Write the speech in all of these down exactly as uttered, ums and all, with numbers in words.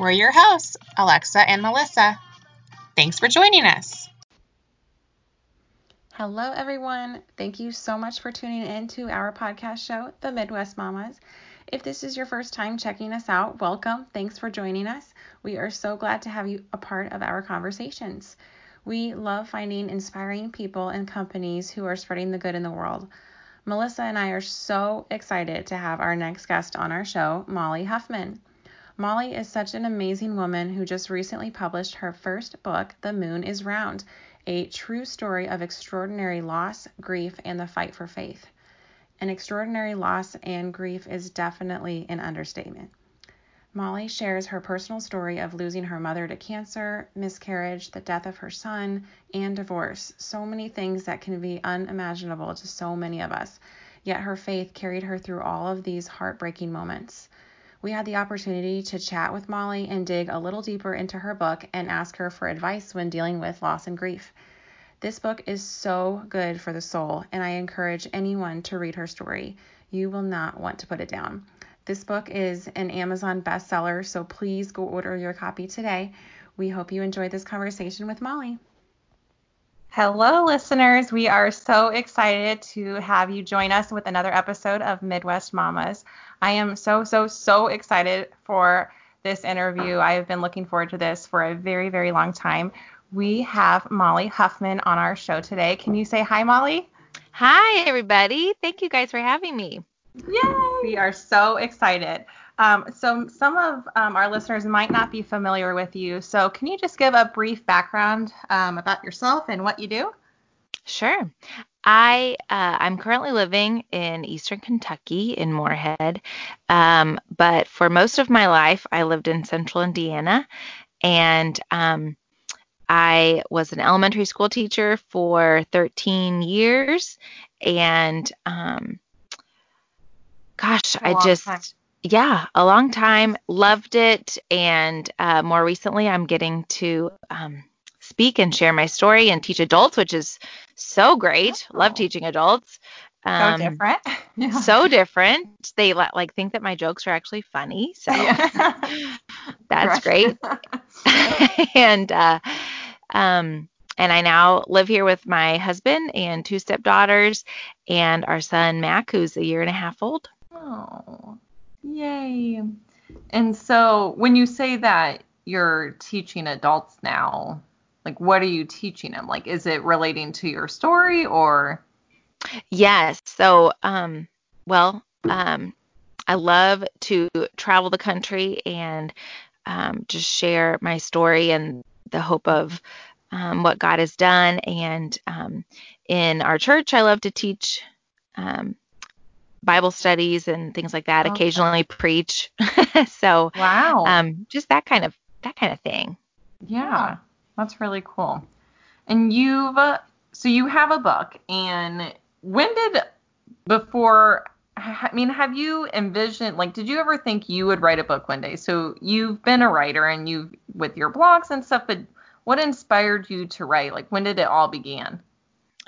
We're your hosts, Alexa and Melissa. Thanks for joining us. Hello, everyone. Thank you so much for tuning in to our podcast show, The Midwest Mamas. If this is your first time checking us out, welcome. Thanks for joining us. We are so glad to have you a part of our conversations. We love finding inspiring people and companies who are spreading the good in the world. Melissa and I are so excited to have our next guest on our show, Molly Huffman. Molly is such an amazing woman who just recently published her first book, The Moon is Round, a true story of extraordinary loss, grief, and the fight for faith. An extraordinary loss and grief is definitely an understatement. Molly shares her personal story of losing her mother to cancer, miscarriage, the death of her son, and divorce. So many things that can be unimaginable to so many of us, yet her faith carried her through all of these heartbreaking moments. We had the opportunity to chat with Molly and dig a little deeper into her book and ask her for advice when dealing with loss and grief. This book is so good for the soul, and I encourage anyone to read her story. You will not want to put it down. This book is an Amazon bestseller, so please go order your copy today. We hope you enjoyed this conversation with Molly. Hello, listeners. We are so excited to have you join us with another episode of Midwest Mamas. I am so, so, so excited for this interview. I have been looking forward to this for a very, very long time. We have Molly Huffman on our show today. Can you say hi, Molly? Hi, everybody. Thank you guys for having me. Yay! We are so excited. Um, so some of um, our listeners might not be familiar with you. So can you just give a brief background um, about yourself and what you do? Sure. I, uh, I'm currently living in Eastern Kentucky in Moorhead. Um, but for most of my life, I lived in Central Indiana, and um, I was an elementary school teacher for thirteen years. And um, gosh, I just... Time. Yeah, a long time. Loved it. And uh, more recently, I'm getting to um, speak and share my story and teach adults, which is so great. Oh. Love teaching adults. Um, so different. Yeah. So different. They like think that my jokes are actually funny. So yeah. That's great. and uh, um, and I now live here with my husband and two stepdaughters and our son, Mac, who's a year and a half old. Oh. Yay. And so when you say that you're teaching adults now, like, what are you teaching them? Like, is it relating to your story or? Yes. So, um, well, um, I love to travel the country and um, just share my story and the hope of um, what God has done. And um, in our church, I love to teach um Bible studies and things like that. Okay. Occasionally preach. So, wow. Um, just that kind of, that kind of thing. Yeah. That's really cool. And you've, uh, so you have a book, and when did before, I mean, have you envisioned, like, did you ever think you would write a book one day? So you've been a writer and you've with your blogs and stuff, but what inspired you to write? Like, when did it all begin?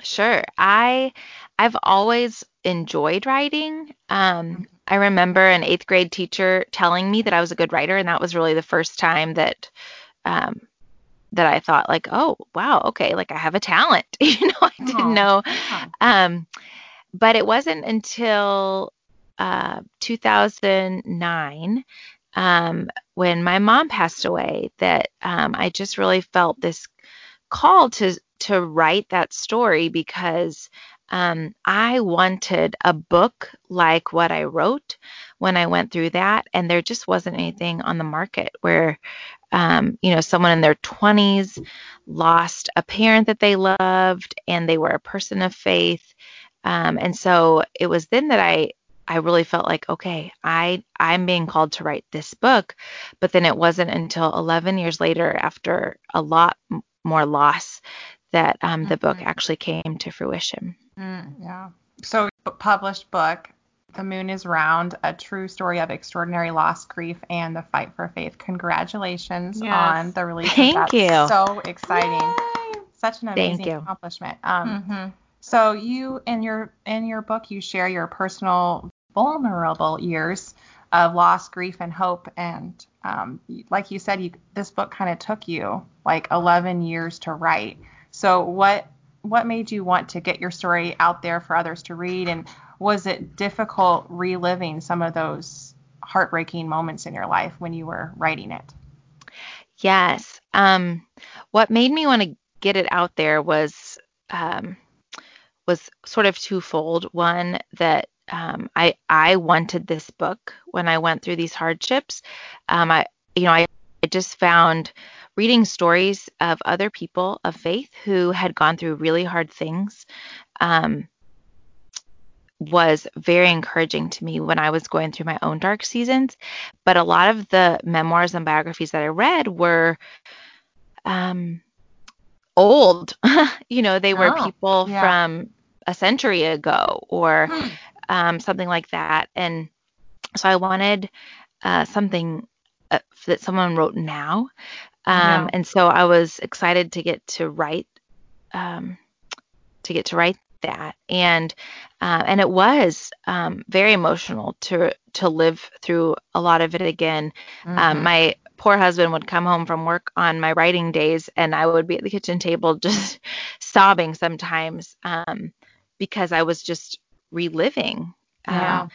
Sure. I, I've always enjoyed writing. Um, I remember an eighth grade teacher telling me that I was a good writer, and that was really the first time that um, that I thought, like, oh, wow, okay, like I have a talent. You know, I didn't oh, know. Yeah. Um, but it wasn't until uh, two thousand nine um, when my mom passed away that um, I just really felt this call to to write that story, because Um, I wanted a book like what I wrote when I went through that, and there just wasn't anything on the market where, um, you know, someone in their twenties lost a parent that they loved, and they were a person of faith. Um, and so it was then that I, I really felt like, okay, I, I'm being called to write this book. But then it wasn't until eleven years later, after a lot m- more loss, that um, mm-hmm. the book actually came to fruition. Mm, yeah. So published book, The Moon is Round, a true story of extraordinary loss, grief, and the fight for faith. Congratulations yes. on the release. Thank That's you. So exciting. Yay. Such an amazing Thank you. accomplishment. Um, mm-hmm. So you, in your, in your book, you share your personal vulnerable years of loss, grief, and hope. And um, like you said, you, this book kind of took you like eleven years to write. So what what made you want to get your story out there for others to read? And was it difficult reliving some of those heartbreaking moments in your life when you were writing it? Yes. Um, what made me want to get it out there was um, was sort of twofold. One, that um, I I wanted this book when I went through these hardships. Um, I you know I, I just found reading stories of other people of faith who had gone through really hard things um, was very encouraging to me when I was going through my own dark seasons. But a lot of the memoirs and biographies that I read were um, old. you know, they were oh, people yeah. from a century ago or hmm. um, something like that. And so I wanted uh, something uh, that someone wrote now. Um, yeah. And so I was excited to get to write, um, to get to write that. And, uh, and it was, um, very emotional to, to live through a lot of it again. Mm-hmm. Um, my poor husband would come home from work on my writing days and I would be at the kitchen table just sobbing sometimes, um, because I was just reliving, yeah. um,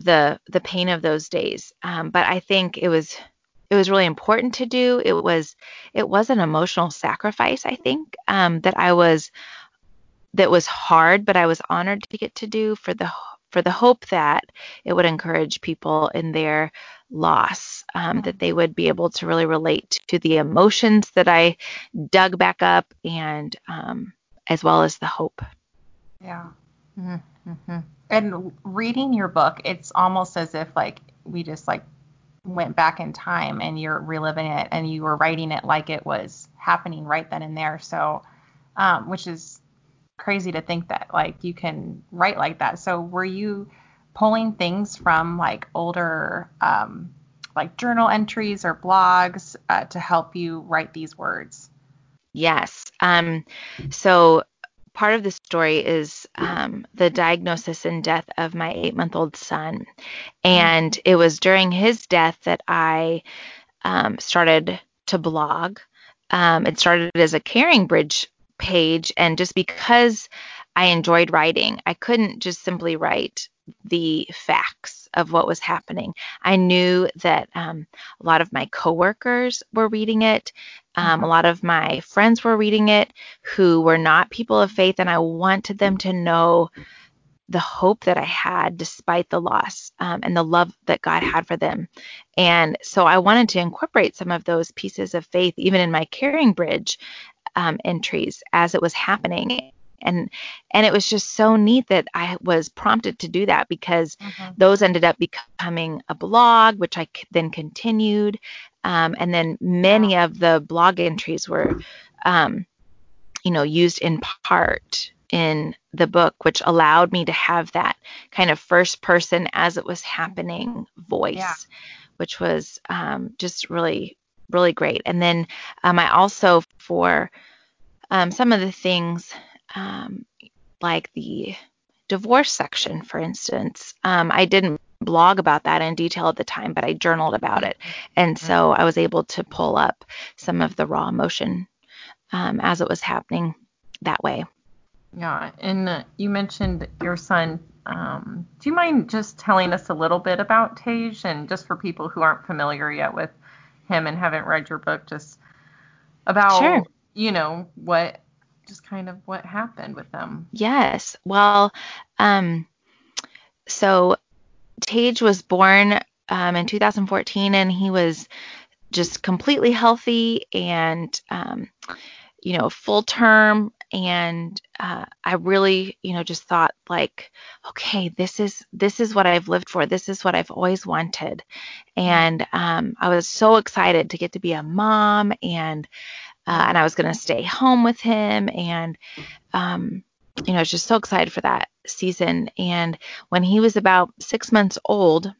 the, the pain of those days. Um, but I think it was, It was really important to do. It was, it was an emotional sacrifice, I think, um, that I was, that was hard, but I was honored to get to do for the, for the hope that it would encourage people in their loss, um, that they would be able to really relate to the emotions that I dug back up and, um, as well as the hope. Yeah. Mm-hmm. And reading your book, it's almost as if like we just like went back in time and you're reliving it and you were writing it like it was happening right then and there. So, um, which is crazy to think that like you can write like that. So were you pulling things from like older, um, like journal entries or blogs, uh, to help you write these words? Yes. Um, so part of the story is um, the diagnosis and death of my eight-month-old son. And it was during his death that I um, started to blog. Um, it started as a Caring Bridge page. And just because I enjoyed writing, I couldn't just simply write the facts of what was happening. I knew that um, a lot of my coworkers were reading it. Um, a lot of my friends were reading it who were not people of faith, and I wanted them to know the hope that I had despite the loss um, and the love that God had for them. And so I wanted to incorporate some of those pieces of faith, even in my Caring Bridge um, entries as it was happening. And and it was just so neat that I was prompted to do that because mm-hmm. those ended up becoming a blog, which I then continued. Um, and then many of the blog entries were, um, you know, used in part in the book, which allowed me to have that kind of first person as it was happening voice, yeah. which was um, just really, really great. And then um, I also, for um, some of the things um, like the divorce section, for instance, um, I didn't blog about that in detail at the time, but I journaled about it. And so I was able to pull up some of the raw emotion um, as it was happening that way. Yeah. And uh, you mentioned your son. Um, do you mind just telling us a little bit about Tage, and just for people who aren't familiar yet with him and haven't read your book, just about, sure. you know, what, just kind of what happened with them? Yes. Well, um, so Tage was born um, in two thousand fourteen, and he was just completely healthy and, um, you know, full term. And uh, I really, you know, just thought like, okay, this is this is what I've lived for. This is what I've always wanted. And um, I was so excited to get to be a mom, and uh, and I was going to stay home with him. And, um, you know, I was just so excited for that season. And when he was about six months old,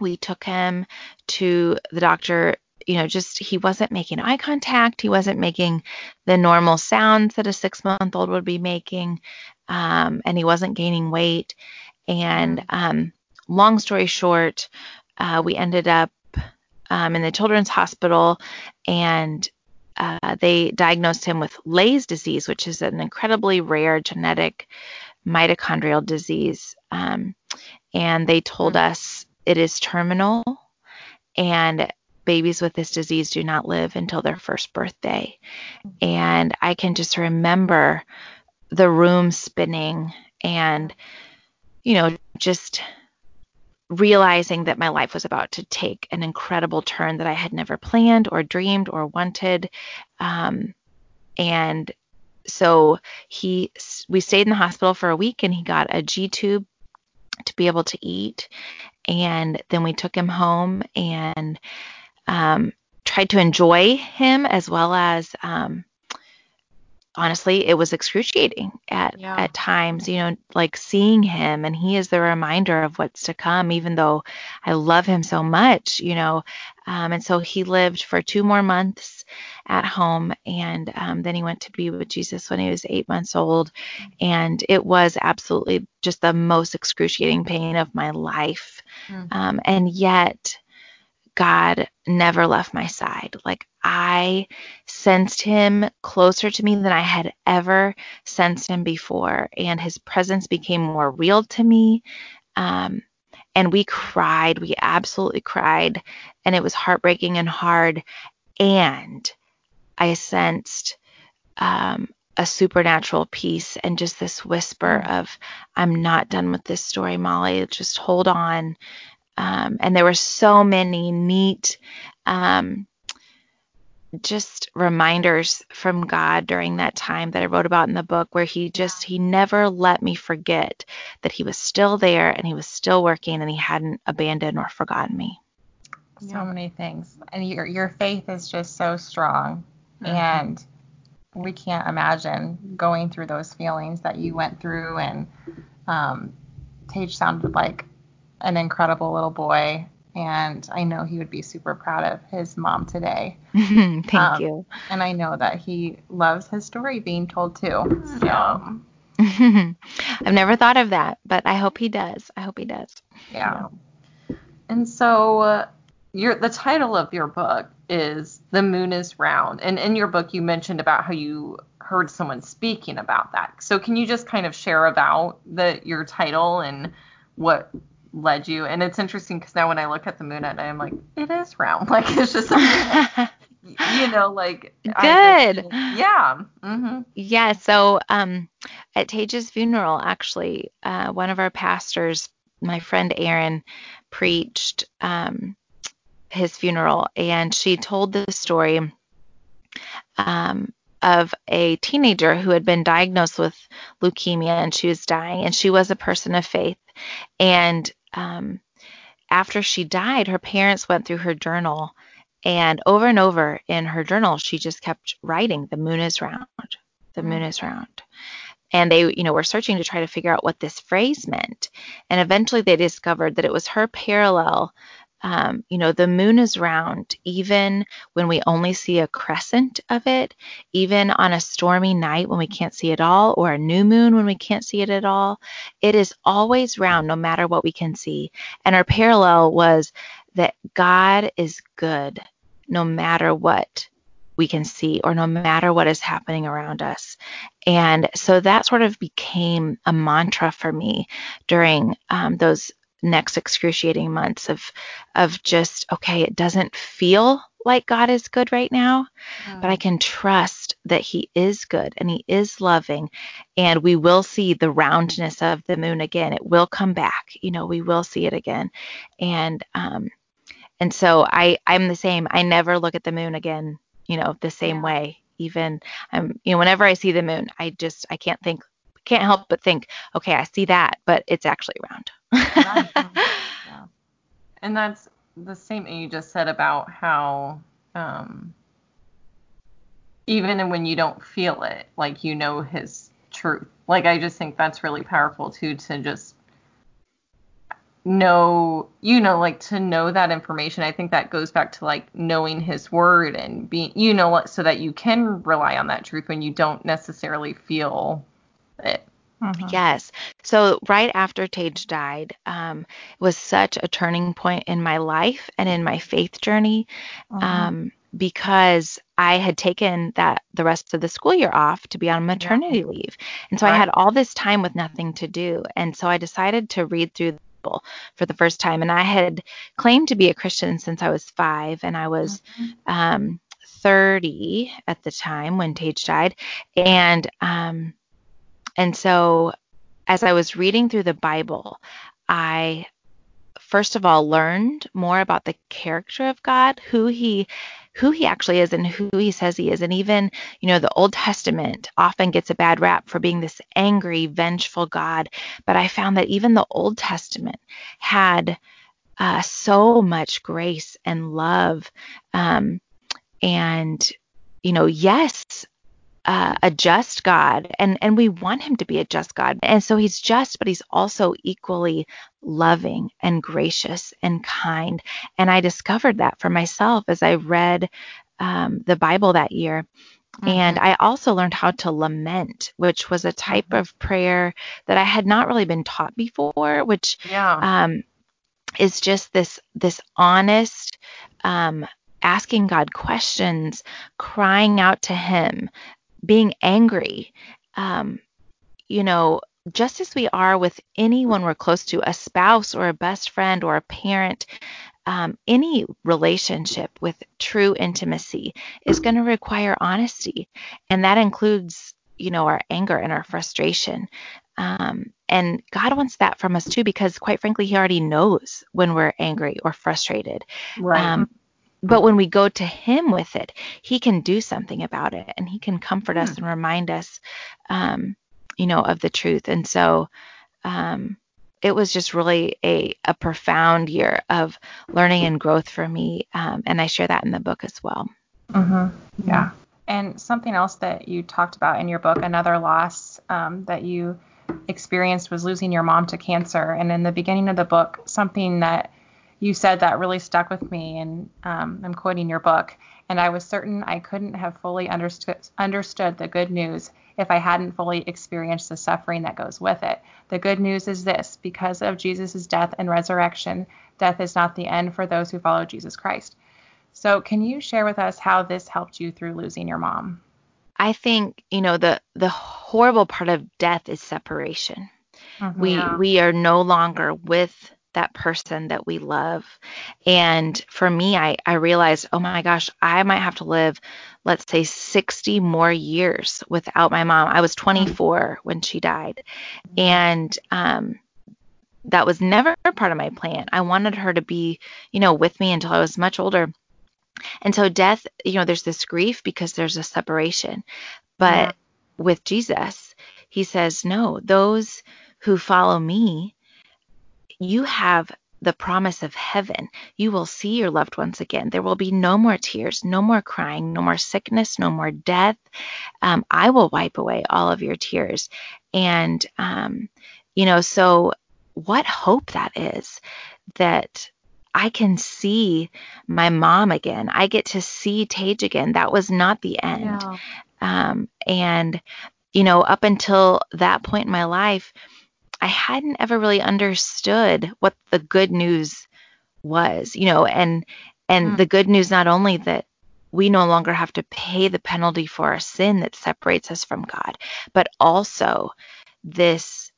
we took him to the doctor. You know, just he wasn't making eye contact. He wasn't making the normal sounds that a six-month-old would be making, um, and he wasn't gaining weight. And um, long story short, uh, we ended up um, in the children's hospital, and uh, they diagnosed him with Leigh's disease, which is an incredibly rare genetic mitochondrial disease. Um, and they told us it is terminal, and babies with this disease do not live until their first birthday. And I can just remember the room spinning and, you know, just realizing that my life was about to take an incredible turn that I had never planned or dreamed or wanted. Um, and so he, we stayed in the hospital for a week, and he got a G-tube to be able to eat. And then we took him home and um, tried to enjoy him, as well as, um, honestly, it was excruciating at, yeah. at times, you know, like seeing him, and he is the reminder of what's to come, even though I love him so much, you know. Um, and so he lived for two more months at home, and um, then he went to be with Jesus when he was eight months old. And it was absolutely just the most excruciating pain of my life. Mm-hmm. Um, and yet God never left my side. Like, I sensed him closer to me than I had ever sensed him before. And his presence became more real to me. Um, and we cried. We absolutely cried. And it was heartbreaking and hard. And I sensed um, a supernatural peace and just this whisper of, I'm not done with this story, Molly. Just hold on. Um, and there were so many neat, um, just reminders from God during that time that I wrote about in the book, where he just, he never let me forget that he was still there and he was still working and he hadn't abandoned or forgotten me. So yeah. many things. And your, your faith is just so strong. Mm-hmm. And we can't imagine going through those feelings that you went through. And, um, Tage sounded like an incredible little boy, and I know he would be super proud of his mom today. Thank um, you. And I know that he loves his story being told too. So I've never thought of that, but I hope he does. I hope he does. Yeah. yeah. And so uh, your the title of your book is The Moon is Round. And in your book, you mentioned about how you heard someone speaking about that. So can you just kind of share about the your title and what led you? And it's interesting because now when I look at the moon at night, I'm like, it is round. Like, it's just like, you know, like good. I just, yeah. Mm-hmm. Yeah. So um, at Tage's funeral, actually, uh, one of our pastors, my friend Erin, preached um, his funeral, and she told the story um, of a teenager who had been diagnosed with leukemia, and she was dying, and she was a person of faith, and Um, after she died, her parents went through her journal, and over and over in her journal, she just kept writing, the moon is round, the moon is round. And they, you know, were searching to try to figure out what this phrase meant. And eventually they discovered that it was her parallel. Um, you know, the moon is round, even when we only see a crescent of it, even on a stormy night when we can't see it all, or a new moon when we can't see it at all. It is always round, no matter what we can see. And our parallel was that God is good, no matter what we can see, or no matter what is happening around us. And so that sort of became a mantra for me during um, those next excruciating months of of just, okay, it doesn't feel like God is good right now, oh. but I can trust that he is good and he is loving, and we will see the roundness of the moon again. It will come back, you know, we will see it again. And um and so I I'm the same. I never look at the moon again, you know, the same yeah. way. Even I'm, you know, whenever I see the moon, I just I can't think can't help but think, okay, I see that, but it's actually round. yeah. And that's the same thing you just said about how um, even when you don't feel it, like, you know his truth. Like, I just think that's really powerful too, to just know, you know, like, to know that information. I think that goes back to, like, knowing his word and being, you know, so that you can rely on that truth when you don't necessarily feel it. Mm-hmm. Yes. So right after Tage died, um, it was such a turning point in my life and in my faith journey, mm-hmm. um, because I had taken that the rest of the school year off to be on maternity yeah. leave. And so right. I had all this time with nothing to do. And so I decided to read through the Bible for the first time. And I had claimed to be a Christian since I was five, and I was mm-hmm. um, thirty at the time when Tage died. And, um, and so as I was reading through the Bible, I, first of all, learned more about the character of God, who he who he actually is and who he says he is. And even, you know, the Old Testament often gets a bad rap for being this angry, vengeful God. But I found that even the Old Testament had uh, so much grace and love. Um, and, you know, yes, Uh, a just God, and, and we want him to be a just God. And so he's just, but he's also equally loving and gracious and kind. And I discovered that for myself as I read um, the Bible that year. Mm-hmm. And I also learned how to lament, which was a type mm-hmm. of prayer that I had not really been taught before, which yeah. um, is just this, this honest, um, asking God questions, crying out to him, being angry, um, you know, just as we are with anyone we're close to, a spouse or a best friend or a parent, um, any relationship with true intimacy is going to require honesty. And that includes, you know, our anger and our frustration. Um, and God wants that from us too, because quite frankly, he already knows when we're angry or frustrated. Right. Um, But when we go to him with it, he can do something about it, and he can comfort yeah. us and remind us, um, you know, of the truth. And so um, it was just really a, a profound year of learning and growth for me. Um, and I share that in the book as well. Mm-hmm. Yeah. And something else that you talked about in your book, another loss um, that you experienced was losing your mom to cancer. And in the beginning of the book, something that you said that really stuck with me, and um, I'm quoting your book, and I was certain I couldn't have fully understood understood the good news if I hadn't fully experienced the suffering that goes with it. The good news is this: because of Jesus' death and resurrection, death is not the end for those who follow Jesus Christ. So can you share with us how this helped you through losing your mom? I think, you know, the, the horrible part of death is separation. Mm-hmm. We, yeah. we are no longer with that person that we love. And for me, I, I realized, oh my gosh, I might have to live, let's say sixty more years without my mom. I was twenty-four when she died. And, um, that was never part of my plan. I wanted her to be, you know, with me until I was much older. And so death, you know, there's this grief because there's a separation, but yeah. with Jesus, he says, no, those who follow me, you have the promise of heaven. You will see your loved ones again. There will be no more tears, no more crying, no more sickness, no more death. Um, I will wipe away all of your tears. And, um, you know, so what hope that is, that I can see my mom again. I get to see Tage again. That was not the end. Yeah. Um, and, you know, up until that point in my life, I hadn't ever really understood what the good news was, you know, and and mm. the good news, not only that we no longer have to pay the penalty for our sin that separates us from God, but also this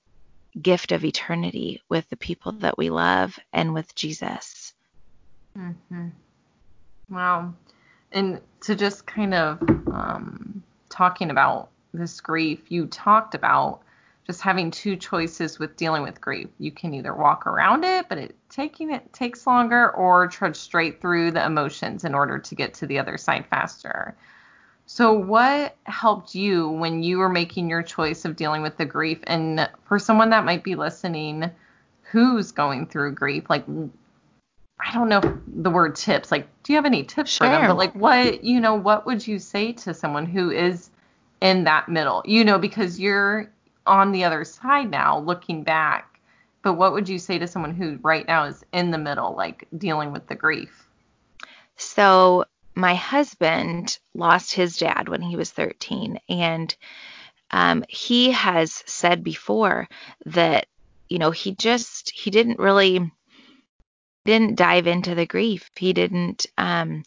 gift of eternity with the people that we love and with Jesus. Mm-hmm. Wow. And to just kind of um, talking about this grief, you talked about just having two choices with dealing with grief. You can either walk around it, but it taking it takes longer, or trudge straight through the emotions in order to get to the other side faster. So what helped you when you were making your choice of dealing with the grief? And for someone that might be listening who's going through grief, like, I don't know if the word tips, like, do you have any tips sure. for them? But like, what, you know, what would you say to someone who is in that middle, you know, because you're on the other side now looking back, but what would you say to someone who right now is in the middle, like dealing with the grief? So my husband lost his dad when he was thirteen, and Um, he has said before that, you know, he just, he didn't really, didn't dive into the grief. He didn't, um,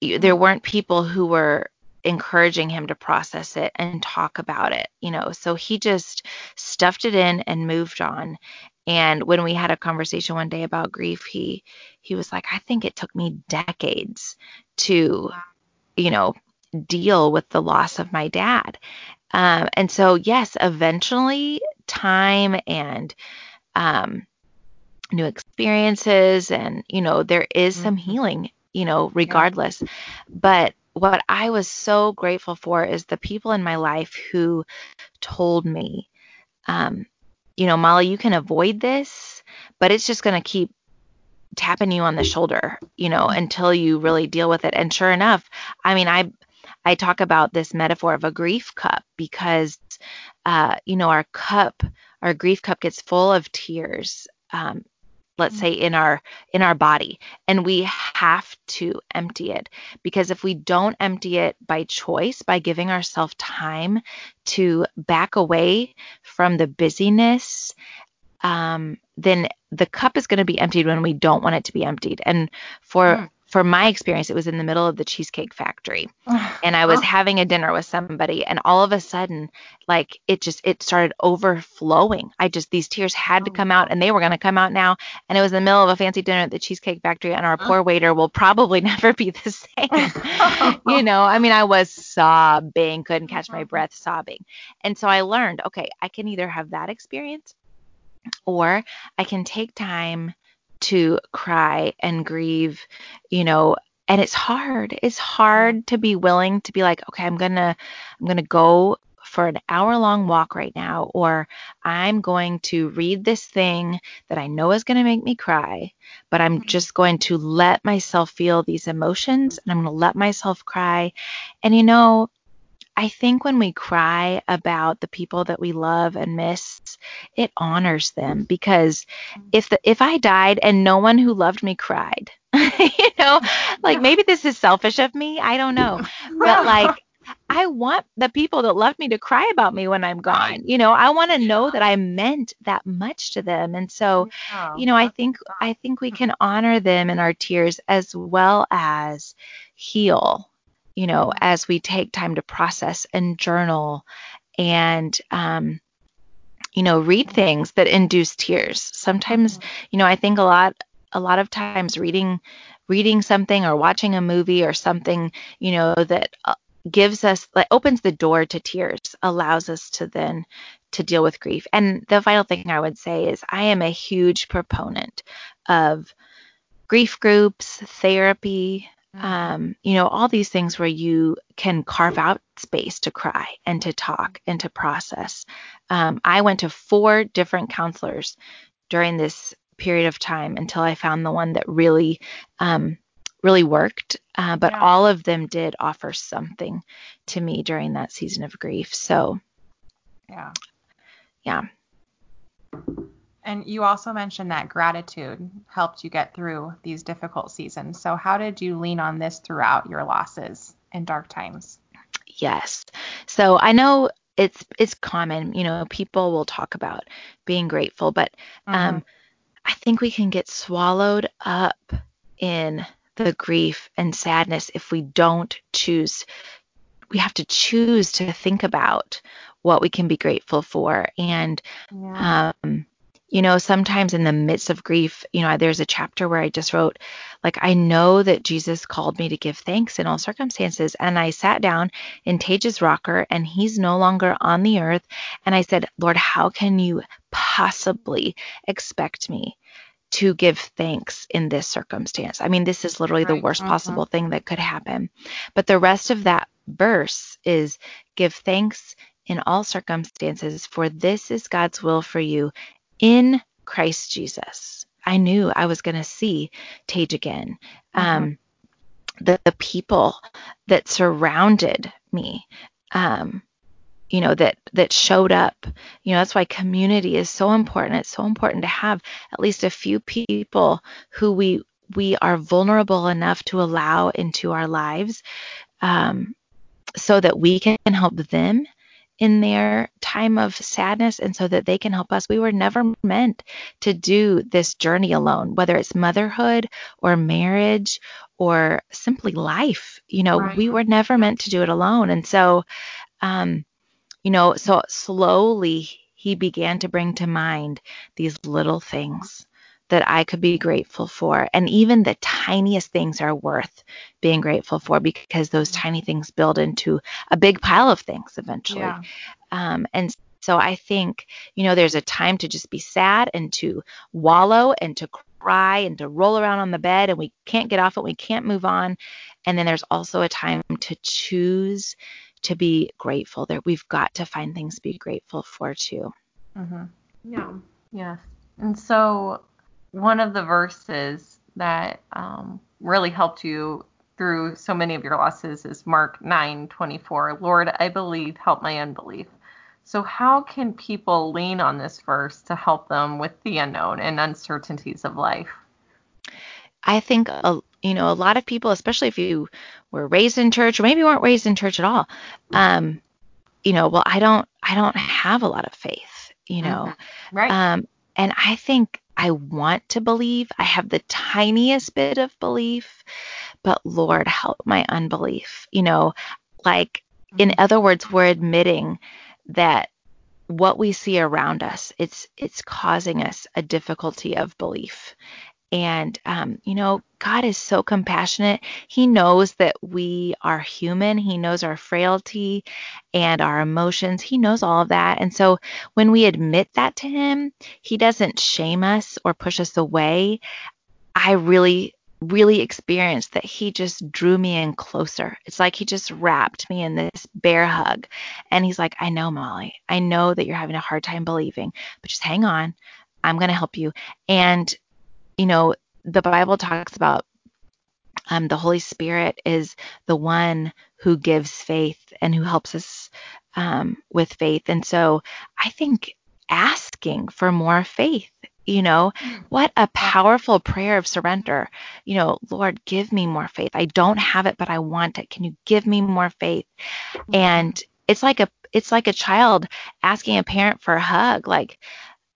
there weren't people who were encouraging him to process it and talk about it, you know, so he just stuffed it in and moved on. And when we had a conversation one day about grief, he, he was like, I think it took me decades to, you know, deal with the loss of my dad. Um, and so, yes, eventually time and, um, new experiences and, you know, there is mm-hmm. some healing, you know, regardless, yeah. But what I was so grateful for is the people in my life who told me, um, you know, Molly, you can avoid this, but it's just going to keep tapping you on the shoulder, you know, until you really deal with it. And sure enough, I mean, I, I talk about this metaphor of a grief cup because, uh, you know, our cup, our grief cup gets full of tears, um, let's say in our, in our body, and we have to empty it, because if we don't empty it by choice, by giving ourselves time to back away from the busyness, um, then the cup is going to be emptied when we don't want it to be emptied. And for, yeah. for my experience, it was in the middle of the Cheesecake Factory and I was oh. having a dinner with somebody, and all of a sudden, like it just, it started overflowing. I just, these tears had oh. to come out, and they were going to come out now. And it was in the middle of a fancy dinner at the Cheesecake Factory, and our oh. poor waiter will probably never be the same. You know, I mean, I was sobbing, couldn't catch my breath sobbing. And so I learned, okay, I can either have that experience or I can take time to cry and grieve, you know, and it's hard. It's hard to be willing to be like, okay, I'm going to, I'm going to go for an hour long walk right now, or I'm going to read this thing that I know is going to make me cry, but I'm just going to let myself feel these emotions and I'm going to let myself cry. And, you know, I think when we cry about the people that we love and miss, it honors them, because if the, if I died and no one who loved me cried, you know, like maybe this is selfish of me, I don't know, but like I want the people that loved me to cry about me when I'm gone. You know, I want to know that I meant that much to them. And so, you know, I think I think we can honor them in our tears as well as heal, you know, as we take time to process and journal and, um, you know, read things that induce tears. Sometimes, you know, I think a lot, a lot of times reading, reading something or watching a movie or something, you know, that gives us, like, opens the door to tears, allows us to then to deal with grief. And the final thing I would say is I am a huge proponent of grief groups, therapy, Um, you know, all these things where you can carve out space to cry and to talk and to process. Um, I went to four different counselors during this period of time until I found the one that really, um, really worked. Uh, but yeah. all of them did offer something to me during that season of grief. So, yeah. Yeah. And you also mentioned that gratitude helped you get through these difficult seasons. So how did you lean on this throughout your losses and dark times? Yes. So I know it's it's common, you know, people will talk about being grateful, but mm-hmm. um, I think we can get swallowed up in the grief and sadness if we don't choose. We have to choose to think about what we can be grateful for. And, yeah. um you know, sometimes in the midst of grief, you know, there's a chapter where I just wrote, like, I know that Jesus called me to give thanks in all circumstances. And I sat down in Tage's rocker, and he's no longer on the earth. And I said, Lord, how can you possibly expect me to give thanks in this circumstance? I mean, this is literally right. the worst uh-huh. possible thing that could happen. But the rest of that verse is give thanks in all circumstances, for this is God's will for you in Christ Jesus. I knew I was going to see Tage again. Um, mm-hmm. the, the people that surrounded me, um, you know, that, that showed up, you know, that's why community is so important. It's so important to have at least a few people who we, we are vulnerable enough to allow into our lives, um, so that we can help them in their time of sadness and so that they can help us. We were never meant to do this journey alone, whether it's motherhood or marriage or simply life. You know, right. We were never meant to do it alone. And so, um, you know, so slowly he began to bring to mind these little things that I could be grateful for. And even the tiniest things are worth being grateful for, because those tiny things build into a big pile of things eventually. Yeah. Um, and so I think, you know, there's a time to just be sad and to wallow and to cry and to roll around on the bed and we can't get off it. We can't move on. And then there's also a time to choose to be grateful. That we've got to find things to be grateful for too. Mm-hmm. Yeah. Yeah. And so one of the verses that um, really helped you through so many of your losses is Mark nine twenty-four. Lord, I believe, help my unbelief. So how can people lean on this verse to help them with the unknown and uncertainties of life? I think, uh, you know, a lot of people, especially if you were raised in church or maybe you weren't raised in church at all, um, you know, well, I don't, I don't have a lot of faith, you know. Mm-hmm. Right. Um, and I think I want to believe. I have the tiniest bit of belief, but Lord, help my unbelief. You know, like, in other words, we're admitting that what we see around us, it's it's causing us a difficulty of belief. And, um, you know, God is so compassionate. He knows that we are human. He knows our frailty and our emotions. He knows all of that. And so when we admit that to him, he doesn't shame us or push us away. I really, really experienced that he just drew me in closer. It's like he just wrapped me in this bear hug. And he's like, I know, Molly, I know that you're having a hard time believing, but just hang on. I'm going to help you. And you know, the Bible talks about um, the Holy Spirit is the one who gives faith and who helps us um, with faith. And so I think asking for more faith, you know, what a powerful prayer of surrender. You know, Lord, give me more faith. I don't have it, but I want it. Can you give me more faith? And it's like a, it's like a child asking a parent for a hug, like,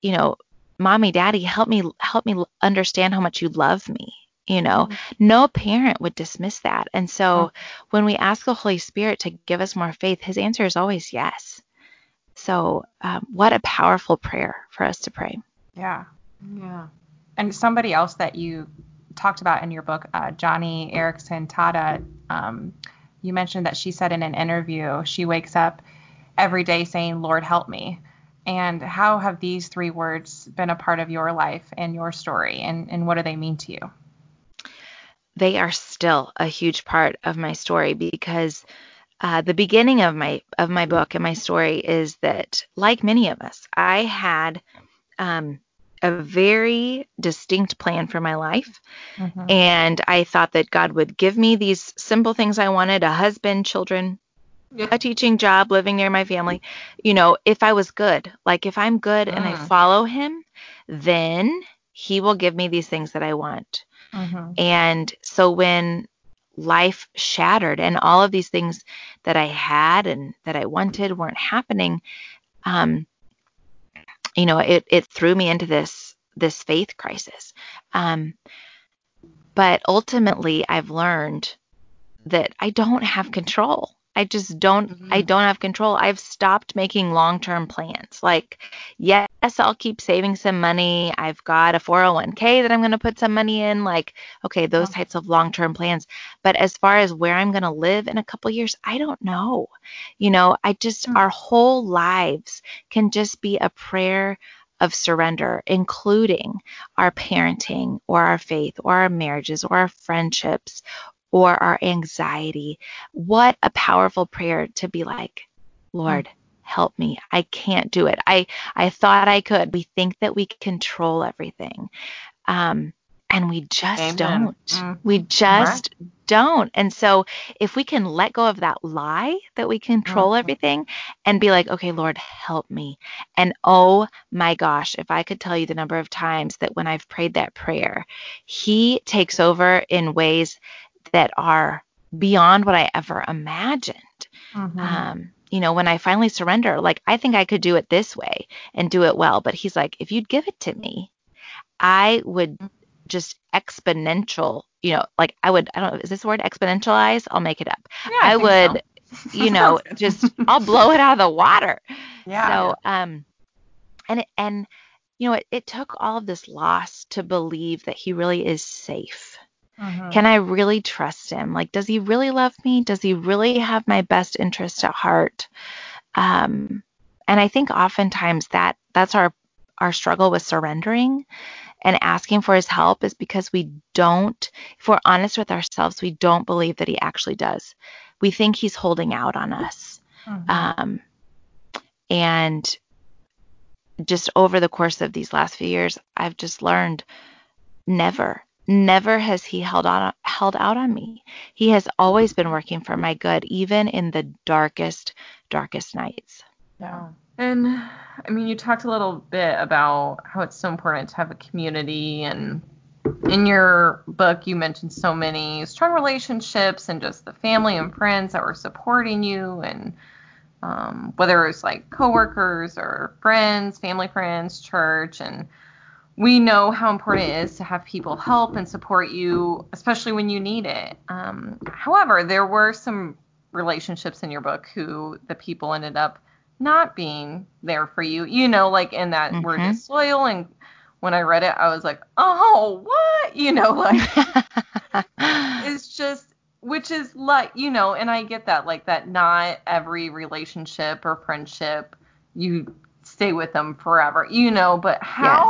you know, Mommy, Daddy, help me, help me understand how much you love me. You know, mm-hmm. No parent would dismiss that. And so mm-hmm. when we ask the Holy Spirit to give us more faith, his answer is always yes. So um, what a powerful prayer for us to pray. Yeah. Yeah. And somebody else that you talked about in your book, uh, Johnny Erickson Tada, um, you mentioned that she said in an interview, she wakes up every day saying, Lord, help me. And how have these three words been a part of your life and your story? And, and what do they mean to you? They are still a huge part of my story, because uh, the beginning of my of my book and my story is that, like many of us, I had um, a very distinct plan for my life. Mm-hmm. And I thought that God would give me these simple things I wanted, a husband, children, a teaching job, living near my family, you know, if I was good, like if I'm good uh-huh. and I follow him, then he will give me these things that I want. Uh-huh. And so when life shattered and all of these things that I had and that I wanted weren't happening, um, you know, it, it threw me into this, this faith crisis. Um, but ultimately I've learned that I don't have control. I just don't, mm-hmm. I don't have control. I've stopped making long-term plans. Like, yes, I'll keep saving some money. I've got a four oh one k that I'm going to put some money in. Like, okay, those types of long-term plans. But as far as where I'm going to live in a couple years, I don't know. You know, I just, mm-hmm. our whole lives can just be a prayer of surrender, including our parenting or our faith or our marriages or our friendships or our anxiety. What a powerful prayer to be like, Lord, help me. I can't do it. I, I thought I could. We think that we control everything. Um, and we just Amen. Don't. Mm-hmm. We just right. don't. And so if we can let go of that lie that we control mm-hmm. everything and be like, okay, Lord, help me. And oh my gosh, if I could tell you the number of times that when I've prayed that prayer, he takes over in ways that are beyond what I ever imagined. Mm-hmm. Um, you know, when I finally surrender, like, I think I could do it this way and do it well. But he's like, if you'd give it to me, I would just exponential, you know, like I would, I don't know, is this word exponentialize? I'll make it up. Yeah, I, I would, so. you know, just, I'll blow it out of the water. Yeah. So, um, and, it, and, you know, it, it took all of this loss to believe that he really is safe. Mm-hmm. Can I really trust him? Like, does he really love me? Does he really have my best interest at heart? Um, and I think oftentimes that that's our, our struggle with surrendering and asking for his help, is because we don't, if we're honest with ourselves, we don't believe that he actually does. We think he's holding out on us. Mm-hmm. Um, and just over the course of these last few years, I've just learned never. Never has he held on, held out on me. He has always been working for my good, even in the darkest, darkest nights. Yeah. And I mean, you talked a little bit about how it's so important to have a community. And in your book, you mentioned so many strong relationships and just the family and friends that were supporting you. And um, whether it was like coworkers or friends, family, friends, church, and we know how important it is to have people help and support you, especially when you need it. Um, however, there were some relationships in your book who the people ended up not being there for you, you know, like in that mm-hmm. word disloyal. And when I read it, I was like, oh, what? You know, like it's just, which is like, you know, and I get that, like that not every relationship or friendship, you stay with them forever, you know, but how... Yeah.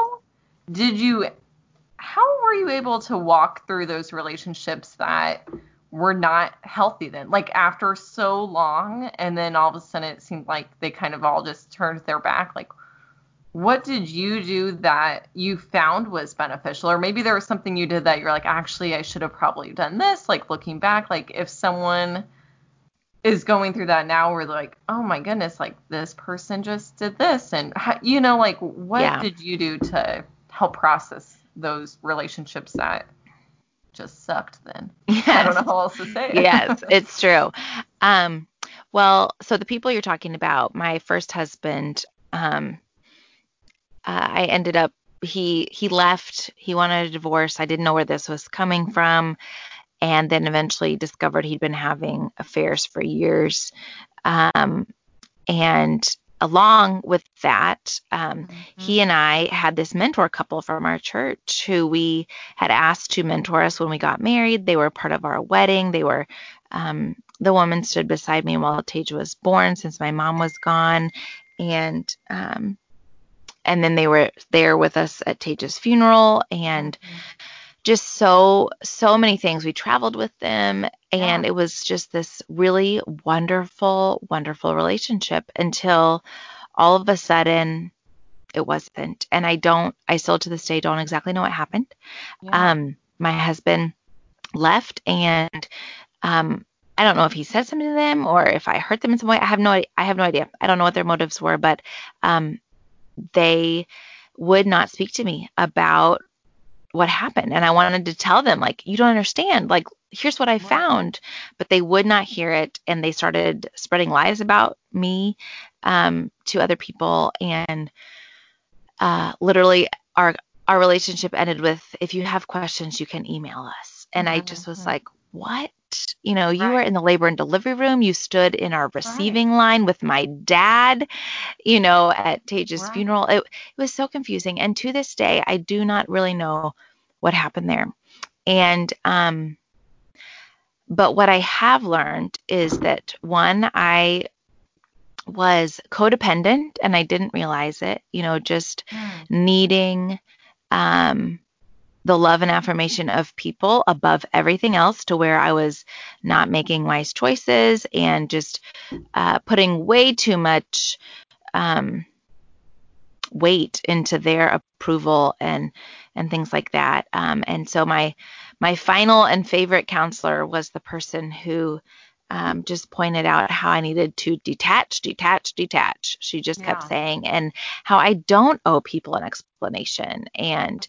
Did you, how were you able to walk through those relationships that were not healthy then? Like after so long, and then all of a sudden it seemed like they kind of all just turned their back. Like, what did you do that you found was beneficial? Or maybe there was something you did that you're like, actually, I should have probably done this. Like looking back, like if someone is going through that now, we're like, oh my goodness, like this person just did this. And, you know, like what yeah. did you do to help process those relationships that just sucked then? Yes. I don't know how else to say it. Yes, it's true. Um, well, so the people you're talking about, my first husband, um, uh, I ended up, he, he left, he wanted a divorce. I didn't know where this was coming from. And then eventually discovered he'd been having affairs for years. Um, and along with that, um, mm-hmm. he and I had this mentor couple from our church who we had asked to mentor us when we got married. They were part of our wedding. They were, um, the woman stood beside me while Tage was born, since my mom was gone. And, um, and then they were there with us at Tage's funeral, and mm-hmm. just so, so many things. We traveled with them, and yeah. it was just this really wonderful, wonderful relationship until all of a sudden it wasn't. And I don't, I still to this day don't exactly know what happened. Yeah. Um, my husband left, and um, I don't know if he said something to them or if I hurt them in some way. I have no, I have no idea. I don't know what their motives were, but um, they would not speak to me about what happened. And I wanted to tell them, like, you don't understand, like, here's what I found, but they would not hear it. And they started spreading lies about me, um, to other people. And, uh, literally our, our relationship ended with, if you have questions, you can email us. And I just was like, what? You know, you right. were in the labor and delivery room. You stood in our receiving right. line with my dad, you know, at Tage's right. funeral. It, it was so confusing. And to this day, I do not really know what happened there. And, um, but what I have learned is that, one, I was codependent and I didn't realize it, you know, just mm. needing, um, the love and affirmation of people above everything else, to where I was not making wise choices and just uh, putting way too much um, weight into their approval and and things like that. Um, and so my my final and favorite counselor was the person who um, just pointed out how I needed to detach, detach, detach. She just yeah. kept saying, and how I don't owe people an explanation. And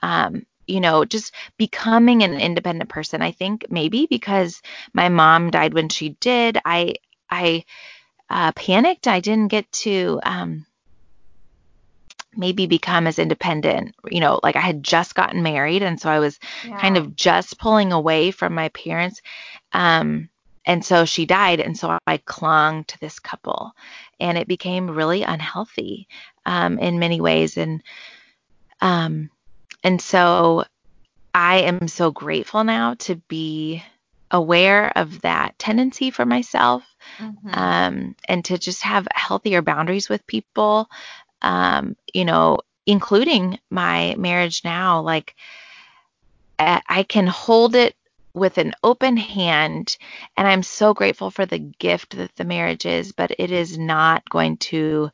um, you know, just becoming an independent person. I think maybe because my mom died when she did, I, I, uh, panicked. I didn't get to um, maybe become as independent, you know, like I had just gotten married. And so I was yeah. kind of just pulling away from my parents. Um, and so she died. And so I clung to this couple and it became really unhealthy um, in many ways. And, um, and so I am so grateful now to be aware of that tendency for myself, mm-hmm. um, and to just have healthier boundaries with people, um, you know, including my marriage now. Like I can hold it with an open hand, and I'm so grateful for the gift that the marriage is, but it is not going to,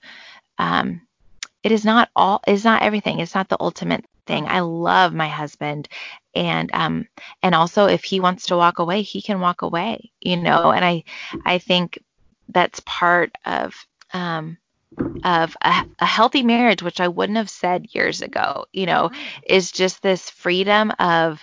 um, it is not all, it's not everything. It's not the ultimate thing. I love my husband. And, um, and also if he wants to walk away, he can walk away, you know? And I, I think that's part of, um, of a, a healthy marriage, which I wouldn't have said years ago, you know, is just this freedom of,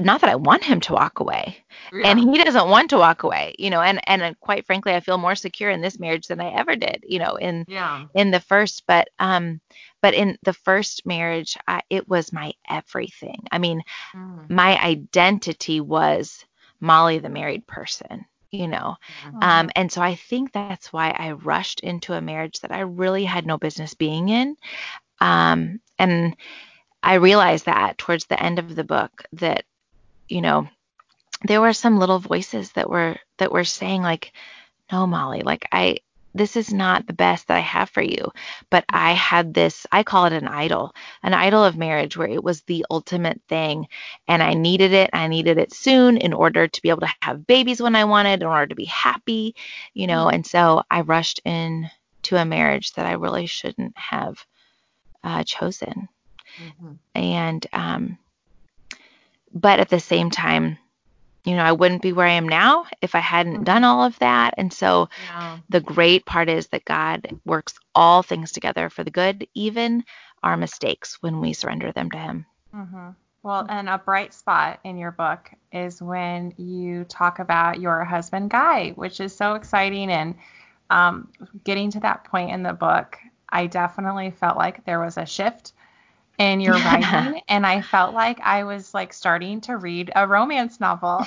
not that I want him to walk away yeah. and he doesn't want to walk away, you know, and, and quite frankly, I feel more secure in this marriage than I ever did, you know, in, yeah. in the first, but, um, but in the first marriage, I, it was my everything. I mean, mm. my identity was Molly, the married person, you know? Mm. Um, and so I think that's why I rushed into a marriage that I really had no business being in. Um, and I realized that towards the end of the book that, you know, there were some little voices that were, that were saying like, no, Molly, like I, this is not the best that I have for you. But I had this, I call it an idol, an idol of marriage where it was the ultimate thing. And I needed it. I needed it soon in order to be able to have babies when I wanted, in order to be happy, you know? And so I rushed in to a marriage that I really shouldn't have uh, chosen. Mm-hmm. And, um, but at the same time, you know, I wouldn't be where I am now if I hadn't done all of that. And so yeah. the great part is that God works all things together for the good, even our mistakes when we surrender them to him. Mm-hmm. Well, and a bright spot in your book is when you talk about your husband, Guy, which is so exciting. And, um, getting to that point in the book, I definitely felt like there was a shift in your writing, and I felt like I was like starting to read a romance novel,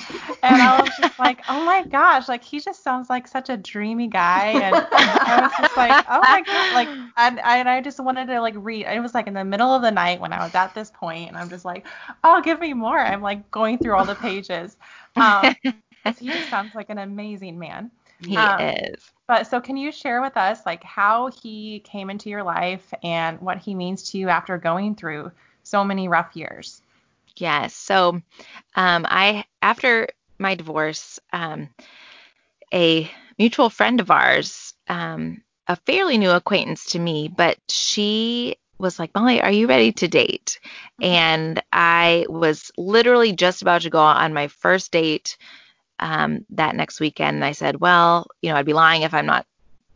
and I was just like, oh my gosh, like he just sounds like such a dreamy guy, and I was just like, oh my god, like, and, and I just wanted to like read. It was like in the middle of the night when I was at this point, and I'm just like, oh, give me more. I'm like going through all the pages. Um, he just sounds like an amazing man. He um, is. But so can you share with us like how he came into your life and what he means to you after going through so many rough years? Yes. So um, I, after my divorce, um, a mutual friend of ours, um, a fairly new acquaintance to me, but she was like, Molly, are you ready to date? And I was literally just about to go on my first date um, that next weekend. And I said, well, you know, I'd be lying if I'm not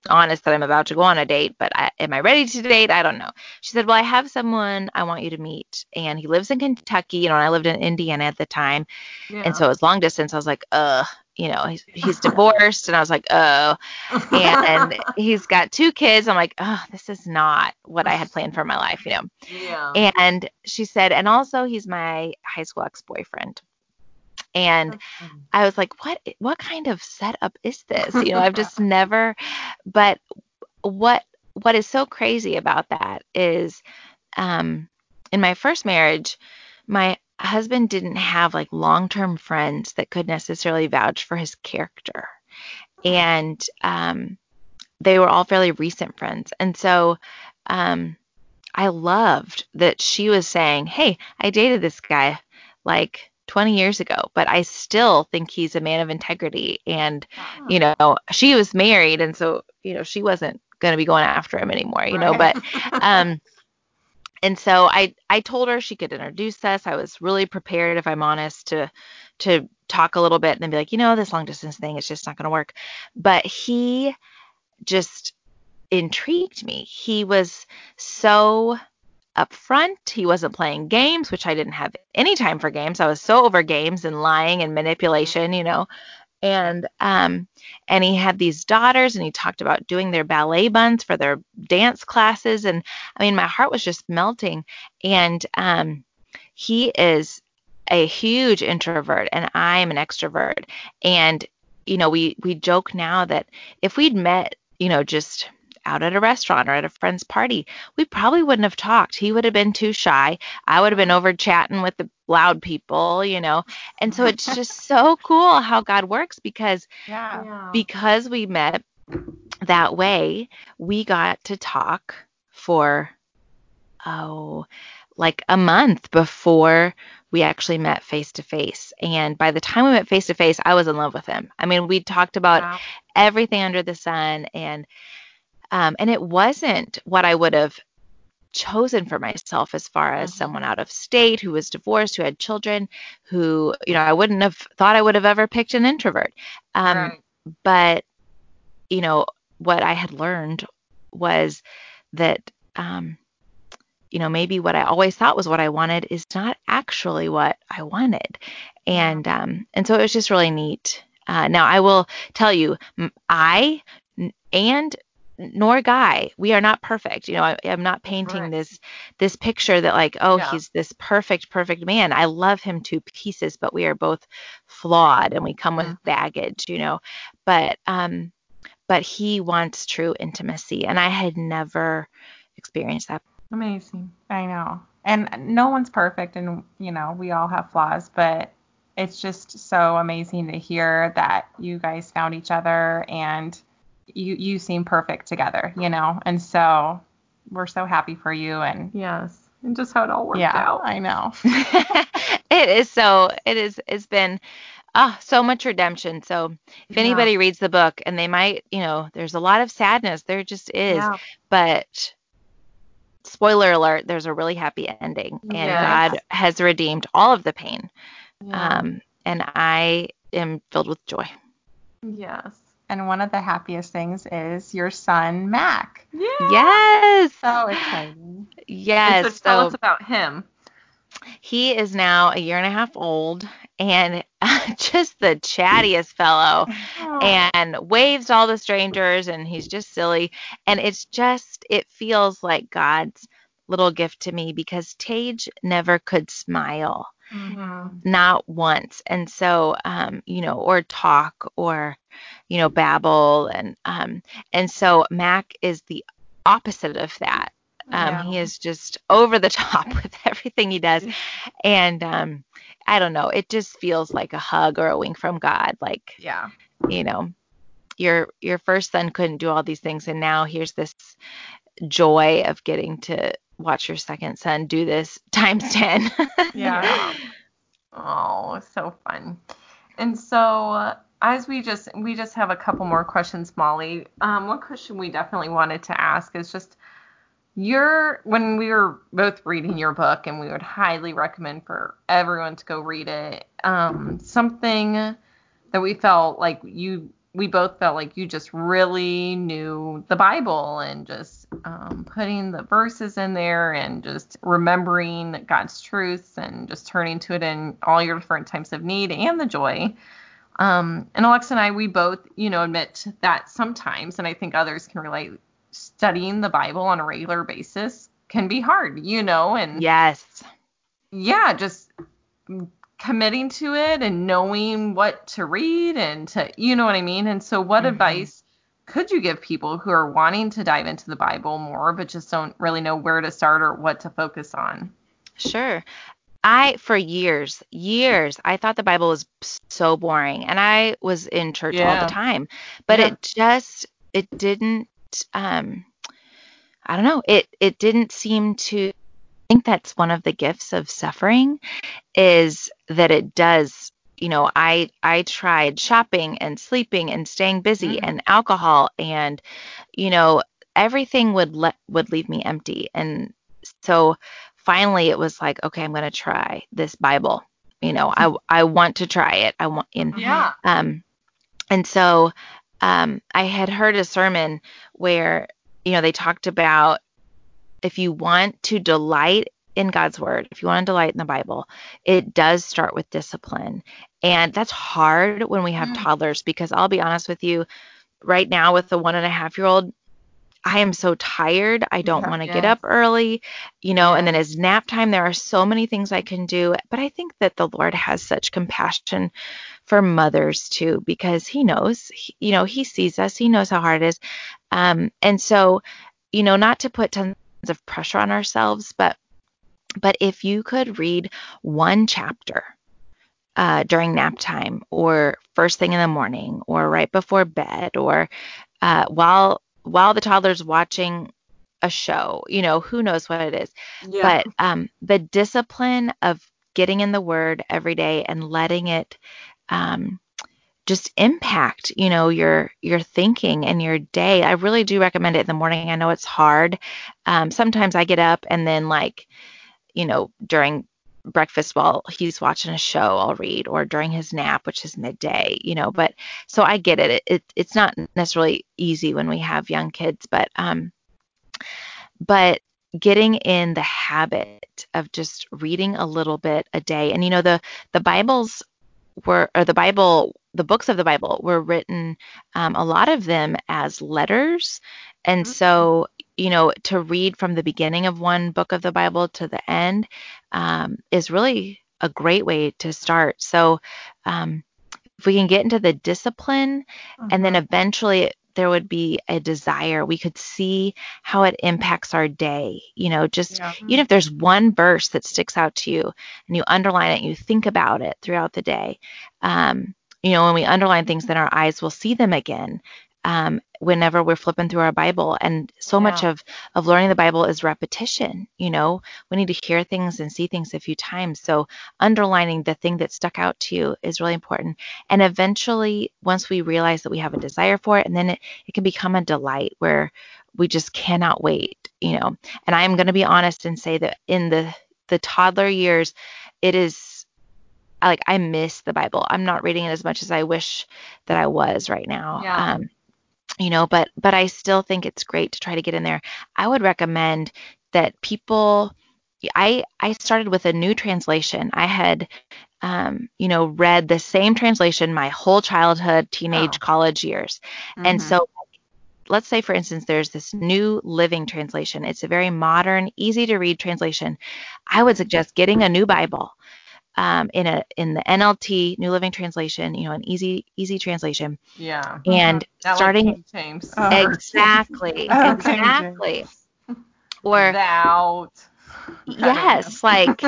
honest that I'm about to go on a date, but I, am I ready to date? I don't know. She said, well, I have someone I want you to meet, and he lives in Kentucky, you know, and I lived in Indiana at the time. Yeah. And so it was long distance. I was like, uh, you know, he's, he's divorced. And I was like, oh, and, and he's got two kids. I'm like, oh, this is not what I had planned for my life, you know? Yeah. And she said, and also he's my high school ex-boyfriend. And I was like, what, what kind of setup is this? You know, I've just never, but what, what is so crazy about that is, um, in my first marriage, my husband didn't have like long-term friends that could necessarily vouch for his character. And, um, they were all fairly recent friends. And so, um, I loved that she was saying, hey, I dated this guy like twenty years ago, but I still think he's a man of integrity. And, wow. you know, she was married. And so, you know, she wasn't going to be going after him anymore, you right. know, but, um, and so I, I told her she could introduce us. I was really prepared, if I'm honest, to, to talk a little bit and then be like, you know, this long distance thing, it's just not going to work. But he just intrigued me. He was so up front. He wasn't playing games, which I didn't have any time for games. I was so over games and lying and manipulation, you know, And um, and he had these daughters, and he talked about doing their ballet buns for their dance classes. And I mean, my heart was just melting. And um, he is a huge introvert, and I'm an extrovert. And, you know, we, we joke now that if we'd met, you know, just out at a restaurant or at a friend's party, we probably wouldn't have talked. He would have been too shy. I would have been over chatting with the loud people, you know. And so it's just so cool how God works, because yeah. because we met that way, we got to talk for, oh, like a month before we actually met face to face. And by the time we met face to face, I was in love with him. I mean, we talked about wow. everything under the sun, and Um, and it wasn't what I would have chosen for myself as far as mm-hmm. someone out of state who was divorced, who had children, who, you know, I wouldn't have thought I would have ever picked an introvert. Um, right. But, you know, what I had learned was that, um, you know, maybe what I always thought was what I wanted is not actually what I wanted. And, um, and so it was just really neat. Uh, now I will tell you, I and nor Guy, we are not perfect. You know, I, I'm not painting right. this this picture that like, oh, yeah. he's this perfect, perfect man. I love him to pieces, but we are both flawed, and we come with mm-hmm. baggage, you know. But um, but he wants true intimacy, and I had never experienced that. Amazing. I know. And no one's perfect, and, you know, we all have flaws, but it's just so amazing to hear that you guys found each other, and You, you seem perfect together, you know, and so we're so happy for you. And yes, and just how it all worked yeah, out. I know. It is so, it is, it's been oh, so much redemption. So if yeah. anybody reads the book, and they might, you know, there's a lot of sadness, there just is, yeah. but spoiler alert, there's a really happy ending, and yes. God has redeemed all of the pain. Yeah. Um, and I am filled with joy. Yes. And one of the happiest things is your son, Mac. Yeah. Yes. So exciting. Yes. And so tell so, us about him. He is now a year and a half old, and just the chattiest fellow, oh. and waves to all the strangers, and he's just silly. And it's just, it feels like God's little gift to me, because Tage never could smile, mm-hmm. not once. And so, um, you know, or talk, or, you know, babble. And, um, and so Mac is the opposite of that. Um, yeah. He is just over the top with everything he does. And, um, I don't know, it just feels like a hug or a wink from God. Like, yeah, you know, your, your first son couldn't do all these things, and now here's this joy of getting to watch your second son do this times ten. Yeah. Oh, so fun. And so, uh, As we just, we just have a couple more questions, Molly. Um, one question we definitely wanted to ask is just your, when we were both reading your book, and we would highly recommend for everyone to go read it, um, something that we felt like you, we both felt like you just really knew the Bible, and just um, putting the verses in there, and just remembering God's truths, and just turning to it in all your different types of need and the joy. Um, and Alexa and I, we both, you know, admit that sometimes, and I think others can relate, studying the Bible on a regular basis can be hard, you know, and yes, yeah, just committing to it, and knowing what to read, and to, you know what I mean? And so what mm-hmm. advice could you give people who are wanting to dive into the Bible more, but just don't really know where to start or what to focus on? Sure. I, for years, years, I thought the Bible was so boring, and I was in church yeah. all the time, but yeah. it just, it didn't, um, I don't know, it, it didn't seem to, I think that's one of the gifts of suffering, is that it does, you know, I, I tried shopping and sleeping and staying busy mm-hmm. and alcohol, and, you know, everything would let, would leave me empty. And so finally, it was like, okay, I'm going to try this Bible. You know, I, I want to try it. I want in. Yeah. Um, and so, um, I had heard a sermon where, you know, they talked about if you want to delight in God's word, if you want to delight in the Bible, it does start with discipline. And that's hard when we have mm. toddlers, because I'll be honest with you, right now with the one and a half year old, I am so tired. I don't want to yeah. get up early, you know, yeah. and then as nap time, there are so many things I can do. But I think that the Lord has such compassion for mothers too, because he knows, he, you know, he sees us, he knows how hard it is. Um, and so, you know, not to put tons of pressure on ourselves, but, but if you could read one chapter uh, during nap time, or first thing in the morning, or right before bed, or uh, while, while the toddler's watching a show, you know, who knows what it is, yeah. but um, the discipline of getting in the word every day and letting it um, just impact, you know, your, your thinking and your day. I really do recommend it in the morning. I know it's hard. Um, sometimes I get up and then, like, you know, during breakfast while he's watching a show, I'll read, or during his nap, which is midday, you know, but so I get it. It, it it's not necessarily easy when we have young kids, but, um, but getting in the habit of just reading a little bit a day. And, you know, the, the Bibles were, or the Bible, the books of the Bible were written, um, a lot of them as letters. And mm-hmm. so, you know, to read from the beginning of one book of the Bible to the end um, is really a great way to start. So um, if we can get into the discipline, mm-hmm. and then eventually there would be a desire, we could see how it impacts our day. You know, just yeah. even if there's one verse that sticks out to you and you underline it, you think about it throughout the day. Um, you know, when we underline things, then our eyes will see them again. Um, whenever we're flipping through our Bible. And so yeah. much of, of learning the Bible is repetition. You know, we need to hear things and see things a few times. So underlining the thing that stuck out to you is really important. And eventually, once we realize that we have a desire for it, and then it, it can become a delight where we just cannot wait, you know. And I'm going to be honest and say that in the, the toddler years, it is like, I miss the Bible. I'm not reading it as much as I wish that I was right now. Yeah. Um, You know, but but I still think it's great to try to get in there. I would recommend that people, I, I started with a new translation. I had, um, you know, read the same translation my whole childhood, teenage, oh. college years. Mm-hmm. And so let's say, for instance, there's this New Living Translation. It's a very modern, easy to read translation. I would suggest getting a new Bible um, in a in the N L T, New Living Translation, you know, an easy easy translation. Yeah. And yeah. starting James. exactly, oh, exactly. James. Or without. Yes, like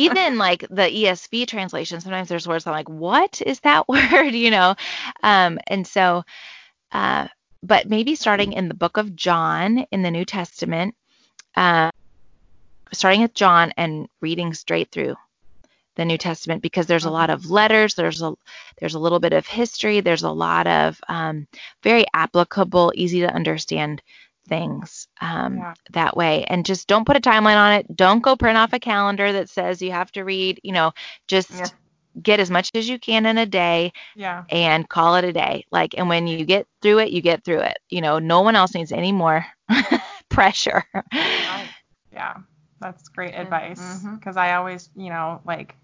even like the E S V translation. Sometimes there's words I'm like, what is that word? You know, um, and so, uh, but maybe starting in the book of John in the New Testament, uh, starting at John and reading straight through the New Testament, because there's a lot of letters, there's a there's a little bit of history, there's a lot of um, very applicable, easy to understand things um, yeah. that way. And just don't put a timeline on it. Don't go print off a calendar that says you have to read, you know, just yeah. get as much as you can in a day yeah. and call it a day. Like, and when you get through it, you get through it. You know, no one else needs any more pressure. Yeah. yeah. That's great advice. Mm-hmm. Cause I always, you know, like,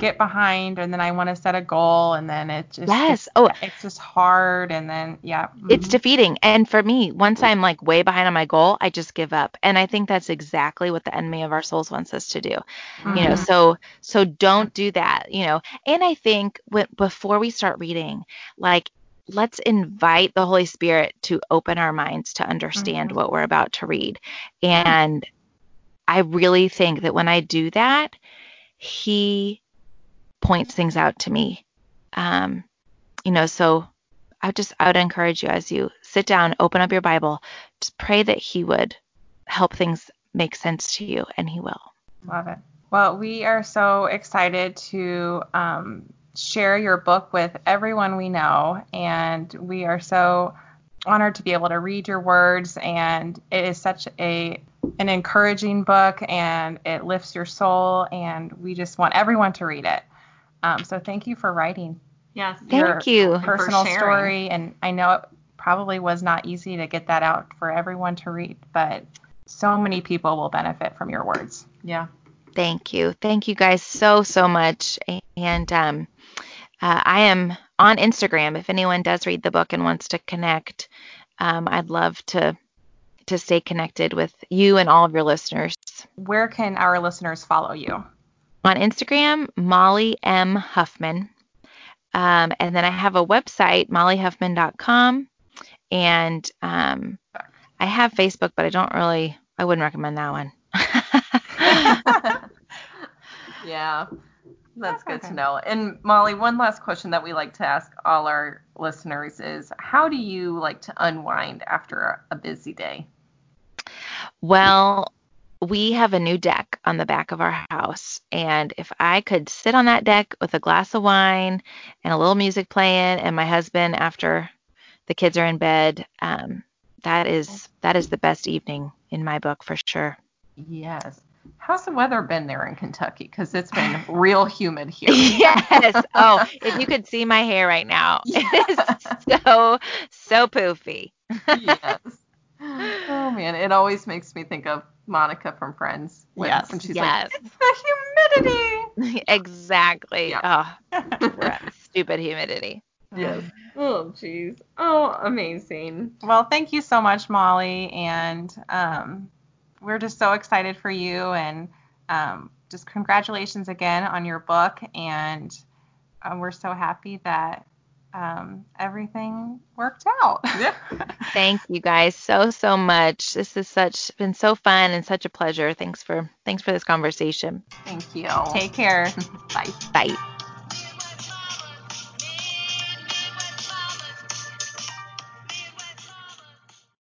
get behind, and then I want to set a goal, and then it just yes. oh, it's just hard, and then yeah mm-hmm. it's defeating. And for me, once I'm like way behind on my goal, I just give up. And I think that's exactly what the enemy of our souls wants us to do, mm-hmm. you know. So so don't do that, you know. And I think when, before we start reading, like, let's invite the Holy Spirit to open our minds to understand mm-hmm. what we're about to read. And I really think that when I do that, he points things out to me. Um, you know, so I would just, I would encourage you, as you sit down, open up your Bible, just pray that he would help things make sense to you, and he will. Love it. Well, we are so excited to um, share your book with everyone we know, and we are so honored to be able to read your words. And it is such a an encouraging book, and it lifts your soul, and we just want everyone to read it. Um, so thank you for writing. Yes. Thank you. Personal story. And I know it probably was not easy to get that out for everyone to read, but so many people will benefit from your words. Yeah. thank you. Thank you guys so, so much. And um, uh, I am on Instagram. If anyone does read the book and wants to connect, um, I'd love to to stay connected with you and all of your listeners. Where can our listeners follow you? On Instagram, Molly M. Huffman. Um, and then I have a website, molly huffman dot com. And um, I have Facebook, but I don't really, I wouldn't recommend that one. Yeah, that's good okay. to know. And Molly, one last question that we like to ask all our listeners is, how do you like to unwind after a busy day? Well, we have a new deck on the back of our house, and if I could sit on that deck with a glass of wine and a little music playing and my husband after the kids are in bed, um, that is that is the best evening in my book for sure. Yes. How's the weather been there in Kentucky? Because it's been real humid here. Yes. Oh, if you could see my hair right now. Yes. It is so, so poofy. Yes. Oh, man. It always makes me think of Monica from Friends. When, yes. When she's yes. like, it's the humidity. Exactly. Yeah. Oh, stupid humidity. Yes. Oh, geez. Oh, amazing. Well, thank you so much, Molly. And, um, we're just so excited for you, and um, just congratulations again on your book. And um, we're so happy that um, everything worked out. Thank you guys so, so much. This has such been so fun and such a pleasure. Thanks for thanks for this conversation. Thank you. Take care. Bye. Bye.